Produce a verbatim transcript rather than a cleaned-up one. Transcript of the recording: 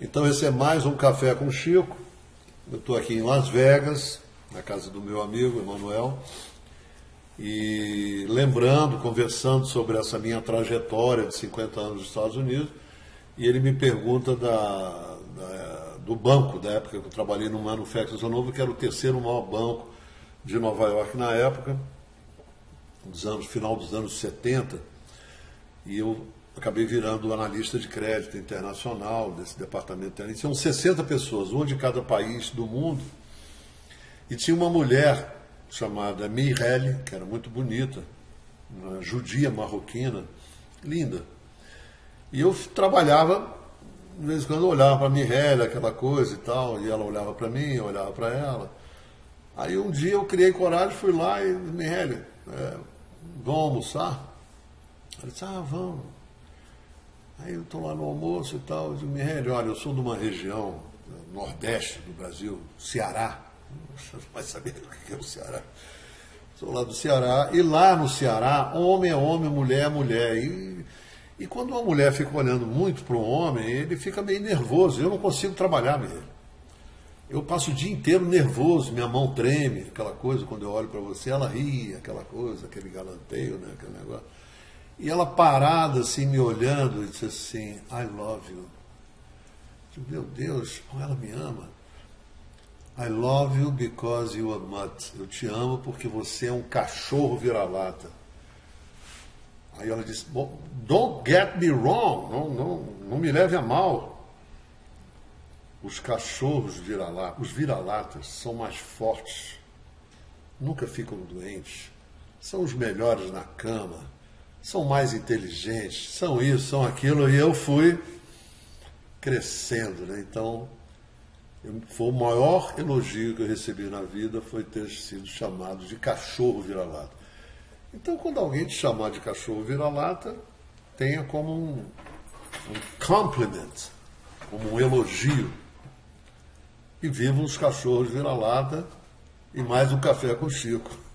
Então esse é mais um Café com Chico. Eu estou aqui em Las Vegas, na casa do meu amigo Emanuel, e lembrando, conversando sobre essa minha trajetória de cinquenta anos nos Estados Unidos, e ele me pergunta da, da, do banco, da época que eu trabalhei no Manufacturers, que era o terceiro maior banco de Nova York na época, dos anos, final dos anos setenta, e eu acabei virando analista de crédito internacional desse departamento. Tinham sessenta pessoas, uma de cada país do mundo. E tinha uma mulher chamada Michèle, que era muito bonita, uma judia marroquina, linda. E eu trabalhava, de vez em quando eu olhava para a Michèle, aquela coisa e tal, e ela olhava para mim, eu olhava para ela. Aí um dia eu criei coragem, fui lá e disse: Michèle, é, vamos almoçar? Ela disse: ah, vamos. Aí eu estou lá no almoço e tal, eu digo: Michèle, olha, eu sou de uma região nordeste do Brasil, Ceará. Você não vai saber o que é o Ceará. Sou lá do Ceará, e lá no Ceará, homem é homem, mulher é mulher. E, e quando uma mulher fica olhando muito para um homem, ele fica meio nervoso. Eu não consigo trabalhar mesmo. Eu passo o dia inteiro nervoso, minha mão treme, aquela coisa. Quando eu olho para você, ela ri, aquela coisa, aquele galanteio, né, aquele negócio. E ela parada, assim, me olhando, e disse assim: I love you. Eu disse: meu Deus, como ela me ama. I love you because you are mutt. Eu te amo porque você é um cachorro vira-lata. Aí ela disse: well, don't get me wrong, não, não, não me leve a mal. Os cachorros vira-lata, os vira-latas são mais fortes, nunca ficam doentes, são os melhores na cama, são mais inteligentes, são isso, são aquilo. E eu fui crescendo, né? Então, eu, foi o maior elogio que eu recebi na vida, foi ter sido chamado de cachorro vira-lata. Então, quando alguém te chamar de cachorro vira-lata, tenha como um, um compliment, como um elogio. E vivam os cachorros vira-lata e mais um Café com Chico.